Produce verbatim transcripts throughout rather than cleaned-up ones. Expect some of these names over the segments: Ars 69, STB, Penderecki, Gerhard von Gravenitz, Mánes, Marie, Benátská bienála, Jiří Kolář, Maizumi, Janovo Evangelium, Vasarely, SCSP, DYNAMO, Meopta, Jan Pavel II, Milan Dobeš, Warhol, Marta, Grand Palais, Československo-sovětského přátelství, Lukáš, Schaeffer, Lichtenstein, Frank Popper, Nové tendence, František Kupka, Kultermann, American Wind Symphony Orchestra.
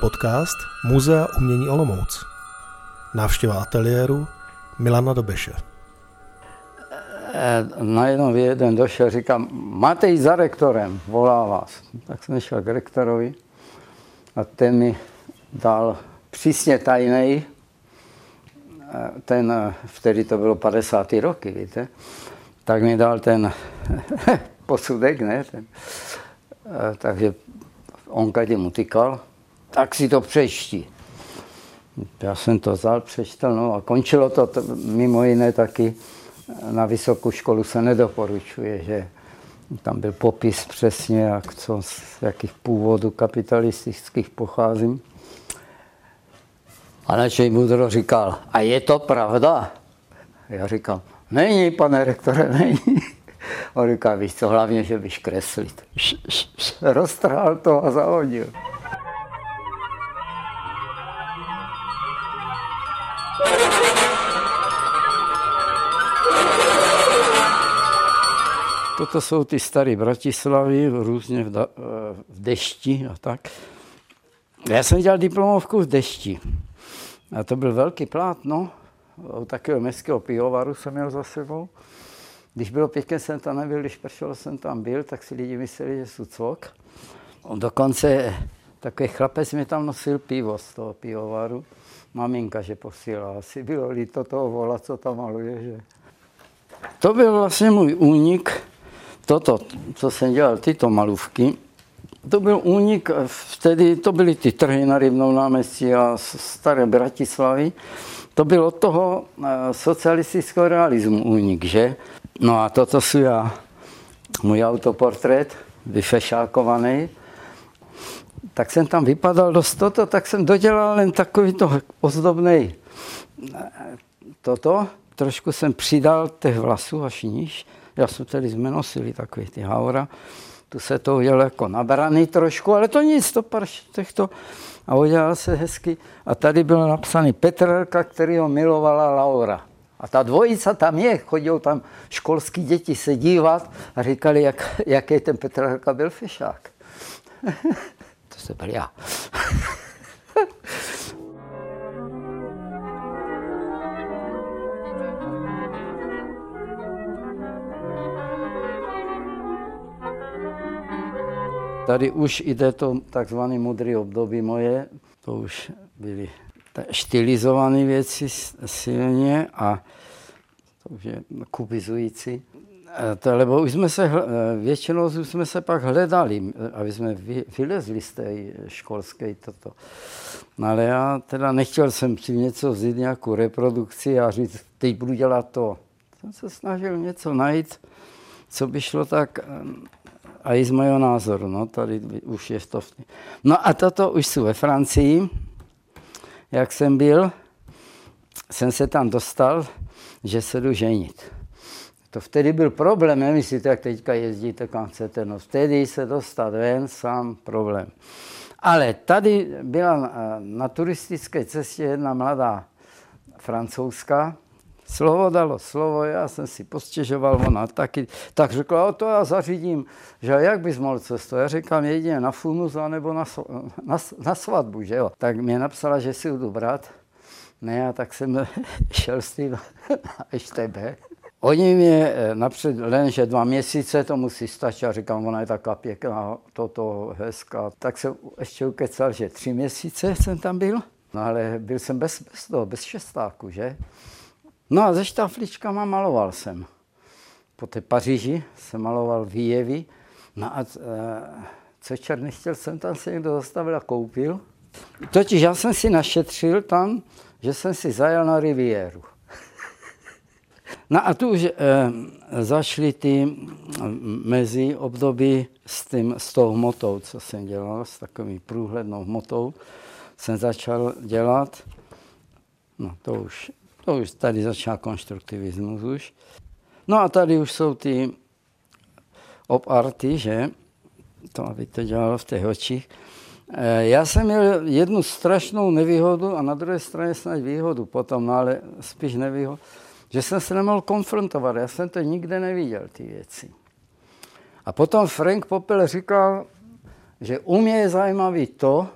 Podcast Muzea umění Olomouc. Návštěva ateliéru Milana Dobeše. E, najednou jeden došel, říká, máte jít za rektorem, volá vás. Tak jsem šel k rektorovi a ten mi dal přísně tajnej, ten, vtedy to bylo padesátý roky, víte, tak mi dal ten posudek, ne, ten, takže on kde mu tykal, tak si to přečti. Já jsem to vzal, přečtel, no a končilo to t- mimo jiné taky, na vysokou školu se nedoporučuje, že tam byl popis přesně, jak co, z jakých původů kapitalistických pocházím. A načej mudro říkal, a je to pravda? Já říkal, není, pane rektore, není. On říká, víš co, hlavně, že byš kreslit. Roztrhal to a zahodil. Toto jsou ty staré Bratislavy, různě v, da, v dešti a tak. Já jsem dělal diplomovku v dešti. A to byl velký plátno, u takového městského pivovaru jsem měl za sebou. Když bylo pěkně, jsem tam nebyl, když pršelo, jsem tam byl, tak si lidi mysleli, že jsou cvok. Dokonce takový chlapec mi tam nosil pivo z toho pivovaru. Maminka, že posílala. Asi bylo líto toho vola, co tam maluje, že... To byl vlastně můj únik, toto, co jsem dělal, tyto malůvky. To byl únik, vtedy to byly ty trhy na Rybnom náměstí a staré Bratislavy. To bylo od toho socialistického realismu únik, že? No a toto jsou já, můj autoportrét, vyfešákovaný. Tak jsem tam vypadal dost toto, tak jsem dodělal jen takovýto ozdobnej toto. Trošku jsem přidal těch vlasů až níž. Já jsem tedy zmenosili takový ty haura. Tu se to udělal jako nabraný trošku, ale to nic, to pár těchto. A udělal se hezky. A tady byl napsaný Petrarka, který ho milovala Laura. A ta dvojica tam je, chodil tam školský děti se dívat a říkali, jak, jaký ten Petrarka byl fešák. To se byl já. Tady už jde to takzvané modré období moje, to už byly stylizované věci silně a to už je kubizující. To, lebo už jsme se, většinou jsme se pak hledali, aby jsme vylezli z té školské toto. No ale já teda nechtěl jsem si něco vzít, nějakou reprodukci a říct, teď budu dělat to. Jsem se snažil něco najít, co by šlo tak... A i z mého názoru, no, tady už je to. No a toto už jsou ve Francii, jak jsem byl, jsem se tam dostal, že se jdu ženit. To vtedy byl problém, nemyslíte, jak teďka jezdíte, kam chcete, no vtedy se dostat ven, sám problém. Ale tady byla na turistické cestě jedna mladá francouzská, slovo dalo slovo, já jsem si postěžoval, ona taky, tak řekla, o to já zařídím, že jak bys mohl cestovat, já říkám jedině na funus anebo na, na, na svatbu, že jo. Tak mě napsala, že si jdu brát, ne, a tak jsem šel s tím na S T B. Oni mě napřed, lenže dva měsíce, to musí stačit, a říkám, ona je taková pěkná, toto hezká, tak jsem ještě ukecal, že tři měsíce jsem tam byl, no ale byl jsem bez, bez toho, bez šestáku, že. No a ze štafličkama maloval jsem. Po té Paříži jsem maloval výjevy. No a co čert nechtěl jsem, tam se někdo zastavil a koupil. Totiž já jsem si našetřil tam, že jsem si zajel na riviéru. No a tu už eh, zašly ty mezi období s, tím, s tou hmotou, co jsem dělal, s takovým průhlednou hmotou jsem začal dělat. No to už... To už tady začíná konstruktivismus už. No a tady už jsou ty op-arty, že? To, aby to dělalo v těch očích. E, já jsem měl jednu strašnou nevýhodu a na druhé straně snad výhodu potom, no ale spíš nevýhodu, že jsem se nemohl konfrontovat. Já jsem to nikde neviděl, ty věci. A potom Frank Popper říkal, že u mě je zajímavý to,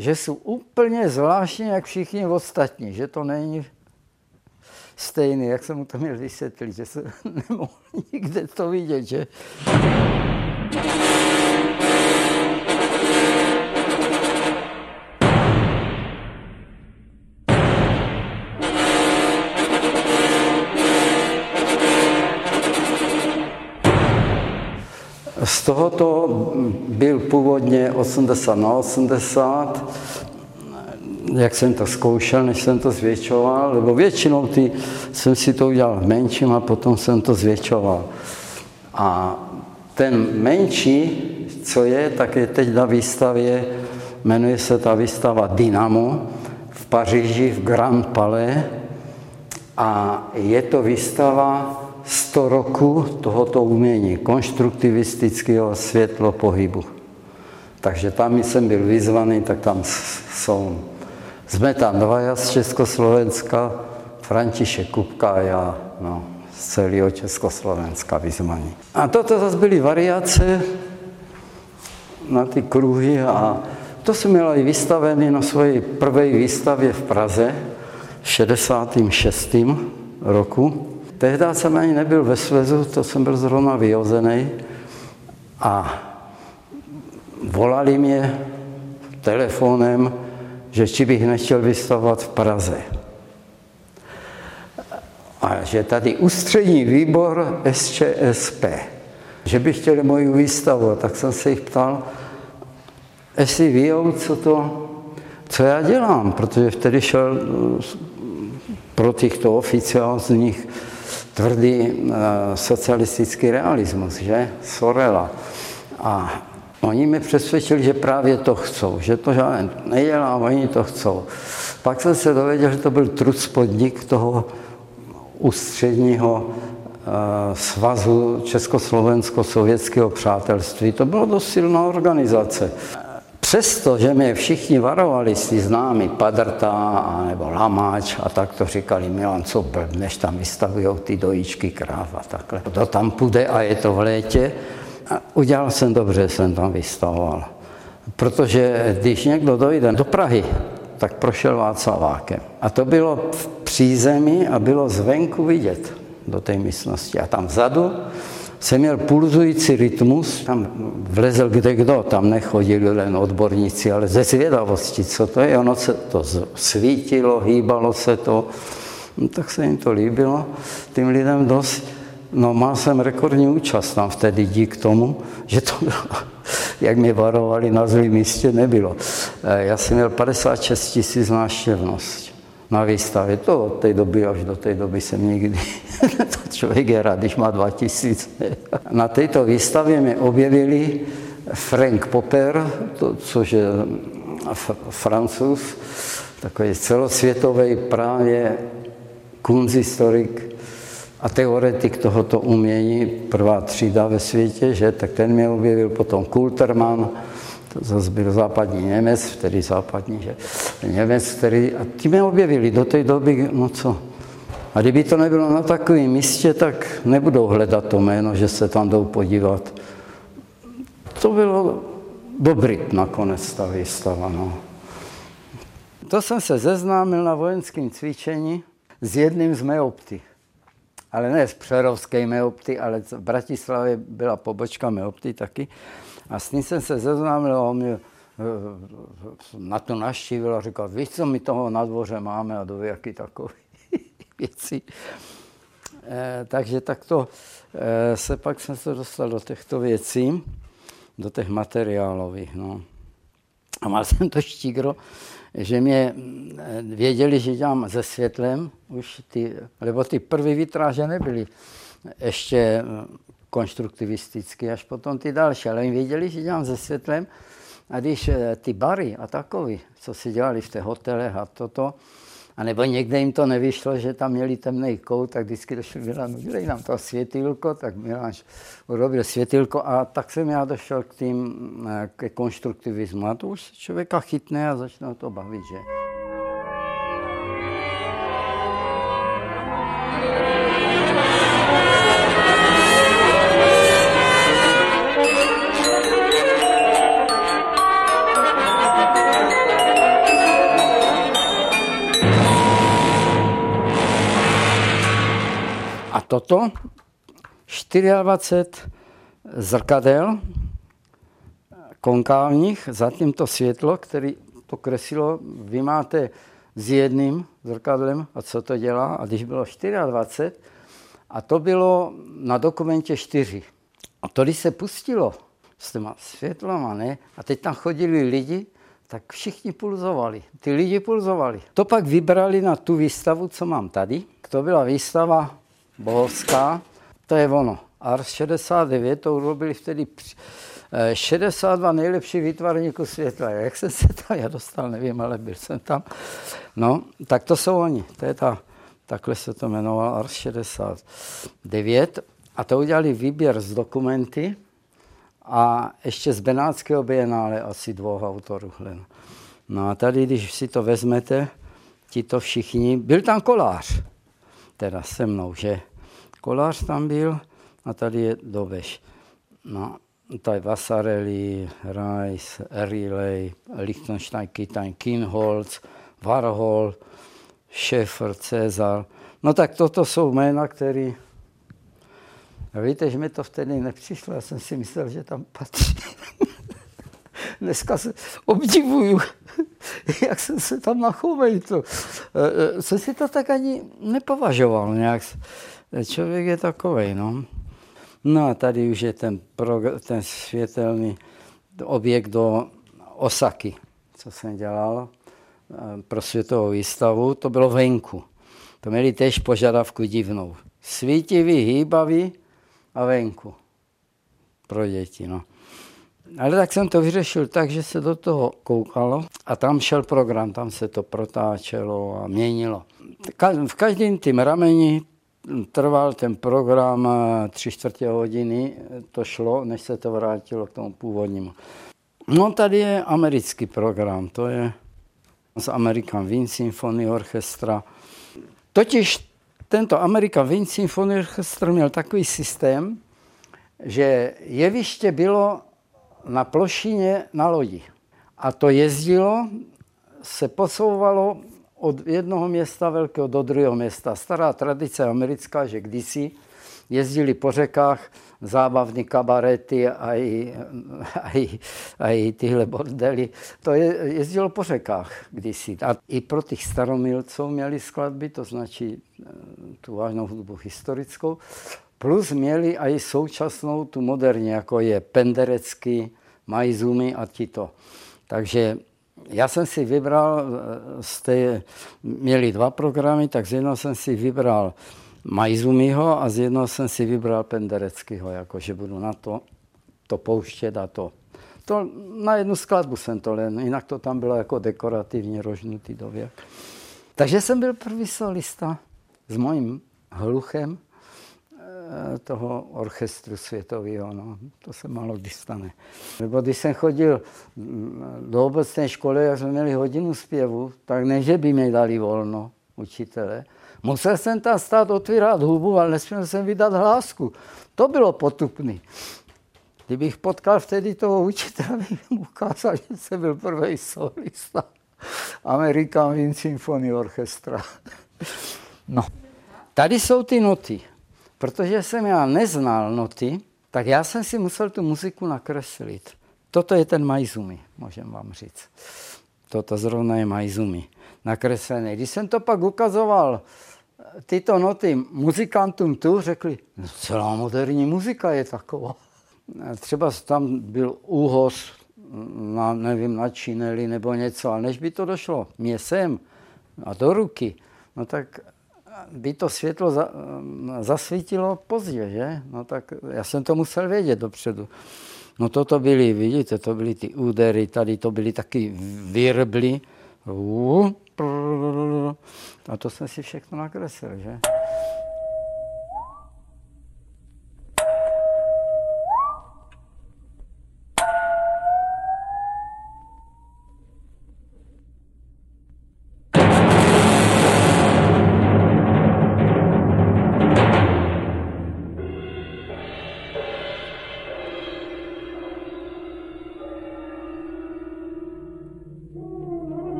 že jsou úplně zvláštní, jak všichni ostatní, že to není stejný, jak jsem mu to měl vysvětlit, že jsem nemohl nikde to vidět, že... Z tohoto byl původně osmdesát na osmdesát, jak jsem to zkoušel, než jsem to zvětšoval, nebo většinou ty, jsem si to udělal v menším a potom jsem to zvětšoval. A ten menší, co je, tak je teď na výstavě, jmenuje se ta výstava DYNAMO v Paříži v Grand Palais a je to výstava sto roku tohoto umění, konstruktivistického světlopohybu. Takže tam jsem byl vyzvaný, tak tam jsou. Jsme tam dvaja z Československa, František Kupka a já, no, z celého Československa vyzvaní. A toto zase byly variace na ty kruhy a to jsem měl i vystavený na své prvé výstavě v Praze v šedesátém šestém roku. Tehdy jsem ani nebyl ve svezu, to jsem byl zrovna vyhozený a volali mě telefonem, že či bych nechtěl vystavovat v Praze. A že tady ústřední výbor S C S P, že by chtěli moji výstavu, tak jsem se jich ptal, jestli ví, co to, co já dělám, protože vtedy šel pro těchto oficiálních tvrdý e, socialistický realismus, že? Sorela. A oni mě přesvědčili, že právě to chcou, že to žádný nedělám, oni to chcou. Pak jsem se dověděl, že to byl trucpodnik toho ústředního e, svazu Československo-sovětského přátelství. To byla dost silná organizace. Přesto, že mě všichni varovali, si známi Padrta nebo Lamáč a tak to říkali, Milan, co blbneš, tam vystavujou ty dojíčky kráv a takhle. To tam půjde a je to v létě. A udělal jsem dobře, jsem tam vystavoval. Protože když někdo dojde do Prahy, tak prošel Václavákem. A to bylo v přízemí a bylo zvenku vidět do té místnosti. A tam vzadu jsem měl pulzující rytmus, tam vlezl kdekdo, tam nechodili jen odborníci, ale ze zvědavosti, co to je, ono se to svítilo, hýbalo se to, no, tak se jim to líbilo, tým lidem dost. No, mal jsem rekordní účast tam vtedy dík tomu, že to bylo, jak mě varovali, na zlým místě nebylo. Já jsem měl padesát šest tisíc návštěvnost na výstavě, to od té doby až do té doby jsem nikdy, to člověk je rád, když má dva tisíc. Na této výstavě mě objevili Frank Popper, to, což je Francouz, takový celosvětový právě kunsthistorik a teoretik tohoto umění, prvá třída ve světě, že, tak ten mě objevil, potom Kultermann, to zase byl západní Němec, vtedy západní, že Němec, který, a ti mě objevili do té doby, no co. A kdyby to nebylo na takovém místě, tak nebudou hledat to jméno, že se tam jdou podívat. To bylo dobrý nakonec ta výstava, no. To jsem se seznámil na vojenském cvičení s jedním z Meopty. Ale ne z přerovské Meopty, ale v Bratislavě byla pobočka Meopty taky. A s ním jsem se seznámil a on mě na to navštívil a říkal, víš co, my toho na dvoře máme a dověky takové věci. E, takže takto e, se pak jsem se dostal do těchto věcí, do těch materiálových. No. A mal jsem to štígro, že mě věděli, že dělám se světlem, už ty, lebo ty první vitráže nebyly ještě konstruktivisticky, až potom ty další, ale oni věděli, že dělám se světlem a když ty bary a takový, co si dělali v těch hotelech a toto, a nebo někde jim to nevyšlo, že tam měli temný kout, tak vždycky došel Milan, udělej nám to světilko, tak Milan urobil světilko a tak jsem já došel k tým, ke konstruktivismu a to už se člověka chytne a začne to bavit, že? toto, dvacet čtyři zrkadel konkávních, zatím to světlo, který to kreslilo, vy máte s jedným zrkadlem a co to dělá, a když bylo dvacet čtyři, a to bylo na dokumentě čtyři. A to, když se pustilo s těma světlama, ne? A teď tam chodili lidi, tak všichni pulzovali. Ty lidi pulzovali. To pak vybrali na tu výstavu, co mám tady. To byla výstava bohovská. To je ono. Ars šedesát devět, to urobili vtedy šedesát dva nejlepší výtvarníků světla. Jak jsem se tam, já dostal, nevím, ale byl jsem tam. No, tak to jsou oni. To je ta, takhle se to jmenovalo Ars šedesát devět. A to udělali výběr z dokumenty a ještě z Benátského bienále asi dvou autorů. No a tady, když si to vezmete, ti to všichni, byl tam Kolář, teda se mnou, že? Kolář tam byl a tady je Dobeš. No, tady Vasarely, Rice, Riley, Lichtenstein, Kitain, Kinholz, Warhol, Schaeffer, Cezar. No tak toto jsou jména, které... A víte, že mi to vtedy nepřišlo, já jsem si myslel, že tam patří. Dneska se obdivuju, jak jsem se tam nachovejtl. Jsem si to tak ani nepovažoval nějak. Člověk je takovej, no. No a tady už je ten, pro, ten světelný objekt do Osaky, co jsem dělal pro světovou výstavu, to bylo venku. To měli též požadavku divnou. Svítivý, hýbavý a venku pro děti, no. Ale tak jsem to vyřešil tak, že se do toho koukalo a tam šel program, tam se to protáčelo a měnilo. V každém tým rameni trval ten program tři čtvrtě hodiny, to šlo, než se to vrátilo k tomu původnímu. No tady je americký program, to je z American Wind Symphony Orchestra. Totiž tento American Wind Symphony Orchestra měl takový systém, že jeviště bylo na plošině na lodi. A to jezdilo, se posouvalo od jednoho města velkého do druhého města. Stará tradice americká, že kdysi jezdili po řekách zábavní kabarety a i, a i, a i tyhle bordely. To je, jezdilo po řekách kdysi. A i pro těch staromilců měli skladby, to značí tu vážnou hudbu historickou, plus měli i současnou, tu moderní, jako je Penderecki, Maizumi a tito. Takže já jsem si vybral, jste měli dva programy, tak z jednoho jsem si vybral Maizumiho a z jednoho jsem si vybral Pendereckiho, jakože budu na to, to pouštět a to. To. Na jednu skladbu jsem to len, jinak to tam bylo jako dekorativně rožnutý dověk. Takže jsem byl první solista s mojím hluchem toho orchestru světového, no, to se málo kdy stane. Nebo když jsem chodil do obecné školy, jak jsme měli hodinu zpěvu, tak ne, že by mi dali volno učitele. Musel jsem tam stát, otvírat hubu, ale nesměl jsem vydat hlásku. To bylo potupný. Kdybych potkal vtedy toho učitele, bych mu ukázal, že jsem byl prvý solista American Wind Symphony Orchestra. No. Tady jsou ty noty. Protože jsem já neznal noty, tak já jsem si musel tu muziku nakreslit. Toto je ten Maizumi, můžem vám říct. Toto zrovna je Maizumi nakreslený. Když jsem to pak ukazoval, tyto noty muzikantům tu, řekli, no, celá moderní muzika je taková. Třeba tam byl úhoz, na, nevím, na čineli nebo něco, ale než by to došlo mě sem a do ruky, no tak by to světlo za, zasvítilo pozdě, že? No tak já jsem to musel vědět dopředu. No toto byly, vidíte, to byly ty údery, tady to byly taky virbly. A to jsem si všechno nakreslil, že?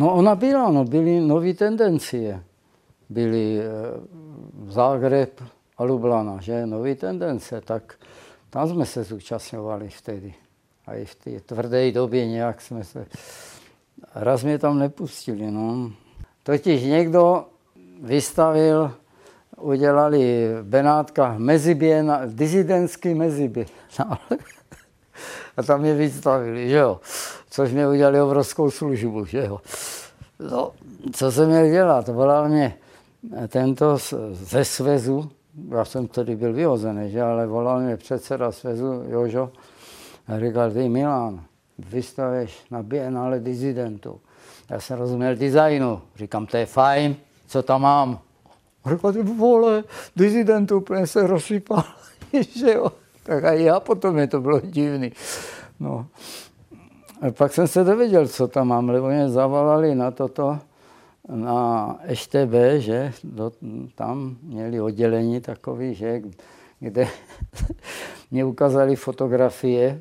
No ona byla, no byly nové tendencie. Byly Zágreb a Lublana, že? Nové tendence, tak tam jsme se zúčastňovali vtedy. A i v té tvrdé době nějak jsme se... Raz mě tam nepustili, no. Totiž někdo vystavil, udělali v Benátkách meziběna, dizidentský meziběna. A tam mě vystavili, že jo. Což mě udělali obrovskou službu, že jo. No, co jsem měl dělat? Volal mě tento ze Svezu, já jsem tady byl vyhozený, že, ale volal mě předseda Svezu, Jožo, a říkal, ty Milan, vystavěš na bienále dizidentů. Já jsem rozuměl designu, říkám, to je fajn, co tam mám? Říkal, ty vole, dizidentů úplně se rozsypal, že jo. Tak a já potom, mě to bylo divný. No. A pak jsem se dověděl, co tam mám, lebo mě zavolali na toto, na S T B, že do, tam měli oddělení takové, že kde mě ukázali fotografie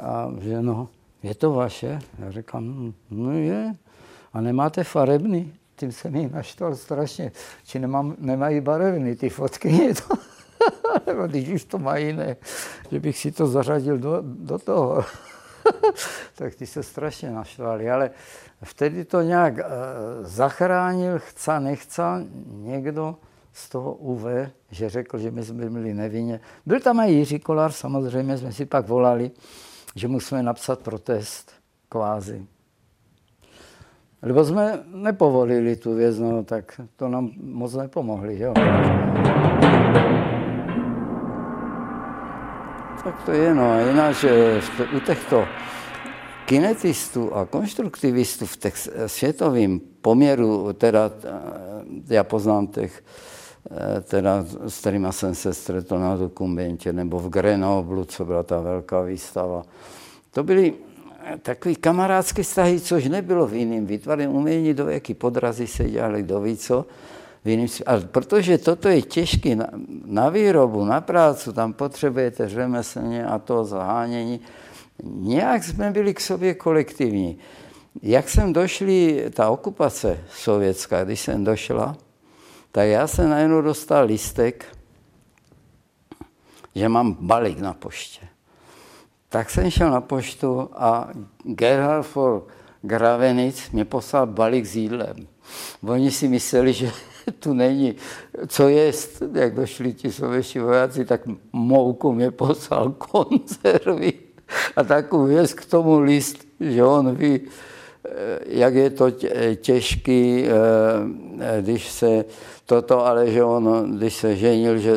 a že no, je to vaše? Já říkám, no je. A nemáte farebný? Tím jsem jí naštval strašně. Či nemám, nemají barevný ty fotky? Nebo když už to mají, ne. Že bych si to zařadil do, do toho. Tak ty se strašně naštvali, ale vtedy to nějak e, zachránil, chca, nechca, někdo z toho U V, že řekl, že my jsme byli nevinně. Byl tam i Jiří Kolář, samozřejmě jsme si pak volali, že musíme napsat protest, kvázi. Lebo jsme nepovolili tu věc, no, tak to nám moc nepomohli, jo. Tak to je, no, jinak, že u těchto kinetistů a konstruktivistů v těch světovým poměru, teda já poznám těch, teda, s kterýma jsem se stretl na dokumentě, nebo v Grenoblu, co byla ta velká výstava, to byly takový kamarádský vztahy, což nebylo v jiném výtvarném umění, do jaký podrazy se dělali, kdo ví co. Ale protože toto je těžké na, na výrobu, na práci, tam potřebujete řemeslně a to zahánění. Nějak jsme byli k sobě kolektivní. Jak jsem došli, ta okupace sovětská, když jsem došla, tak já jsem najednou dostal listek, že mám balík na poště. Tak jsem šel na poštu a Gerhard von Gravenitz mě poslal balík s jídlem. Oni si mysleli, že tu není co jest, jak došli ti sovětští vojáci, tak mouku mě poslal, konzervy a takovou věc k tomu list, že on ví, jak je to těžký, když se toto, ale že on, když se ženil, že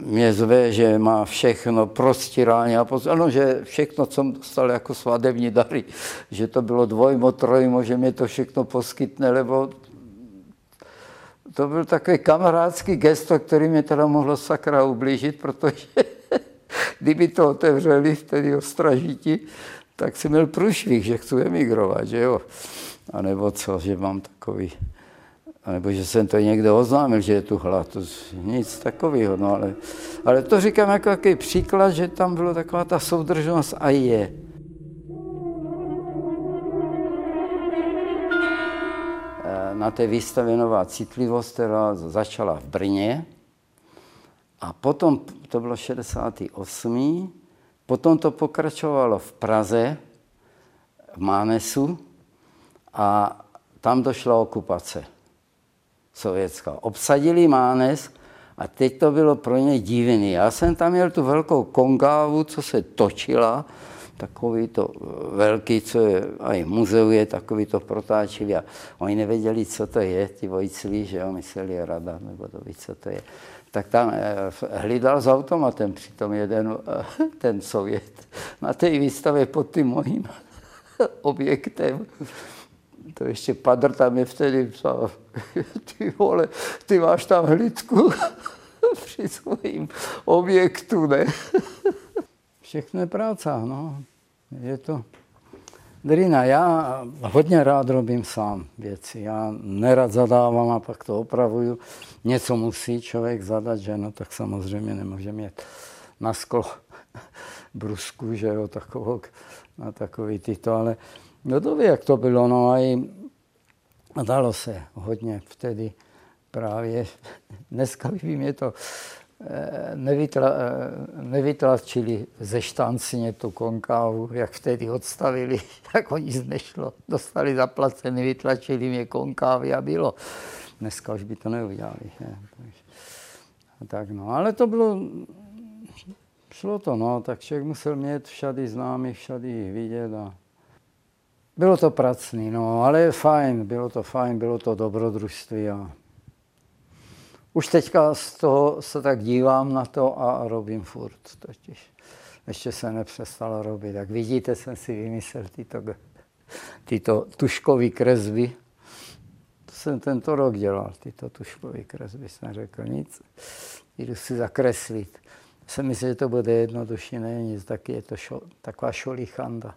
mě zve, že má všechno prostírání a post... ano, že všechno, co dostal jako svadební dary, že to bylo dvojmo, trojmo, že mě to všechno poskytne, lebo to byl takový kamarádský gesto, který mě teda mohlo sakra ublížit, protože kdyby to otevřeli vtedy ostražití, tak jsem měl průšvih, že chci emigrovat, že jo. A nebo co, že mám takový, a nebo že jsem to někde oznámil, že je tu hlad, to nic takového, no ale, ale to říkám jako jaký příklad, že tam byla taková ta soudržnost a je. Na té výstavě Nová citlivost, která začala v Brně a potom, to bylo šedesát osm, potom to pokračovalo v Praze, v Mánesu a tam došla okupace sovětská. Obsadili Mánes a teď to bylo pro ně divný. Já jsem tam měl tu velkou kongávu, co se točila, takový to velký, co je, a i muzeu je, takový to protáčili a oni nevěděli, co to je, ty vojclí, že jo, mysleli rada, nebo to ví, co to je. Tak tam hlídal s automatem přitom jeden, ten Sovět, na té výstavě pod tím mojím objektem. To ještě Padr tam je vtedy psal, ty vole, ty máš tam hlídku při svojím objektu, ne? Všechno je práce, no. Je to drina. Já hodně rád robím sám věci. Já nerad zadávám a pak to opravuju. Něco musí člověk zadat, že no, tak samozřejmě nemůže mít na sklo brusku, že jo, takovou, na takový tyto, ale No to ví, jak to bylo, no a i dalo se hodně vtedy právě. Dneska by mě to nevytla, nevytlačili ze štancně tu konkávu, jak vtedy odstavili, jako nic nešlo. Dostali zaplacený, vytlačili mě konkávy a bylo. Dneska už by to neudělali. Ne? Tak no, ale to bylo, šlo to, no, tak člověk musel mít všady známy, všady jich vidět a bylo to pracný, no, ale fajn, bylo to fajn, bylo to dobrodružství a už teďka z toho se tak dívám na to a robím furt totiž. Ještě se nepřestalo robit, tak vidíte, jsem si vymyslel tyto, tyto tuškové kresby. To jsem tento rok dělal, tyto tuškové kresby, jsem řekl nic, jdu si zakreslit. Jsem myslel, že to bude jednodušší, ne nic, tak je to šo, taková šolichanda.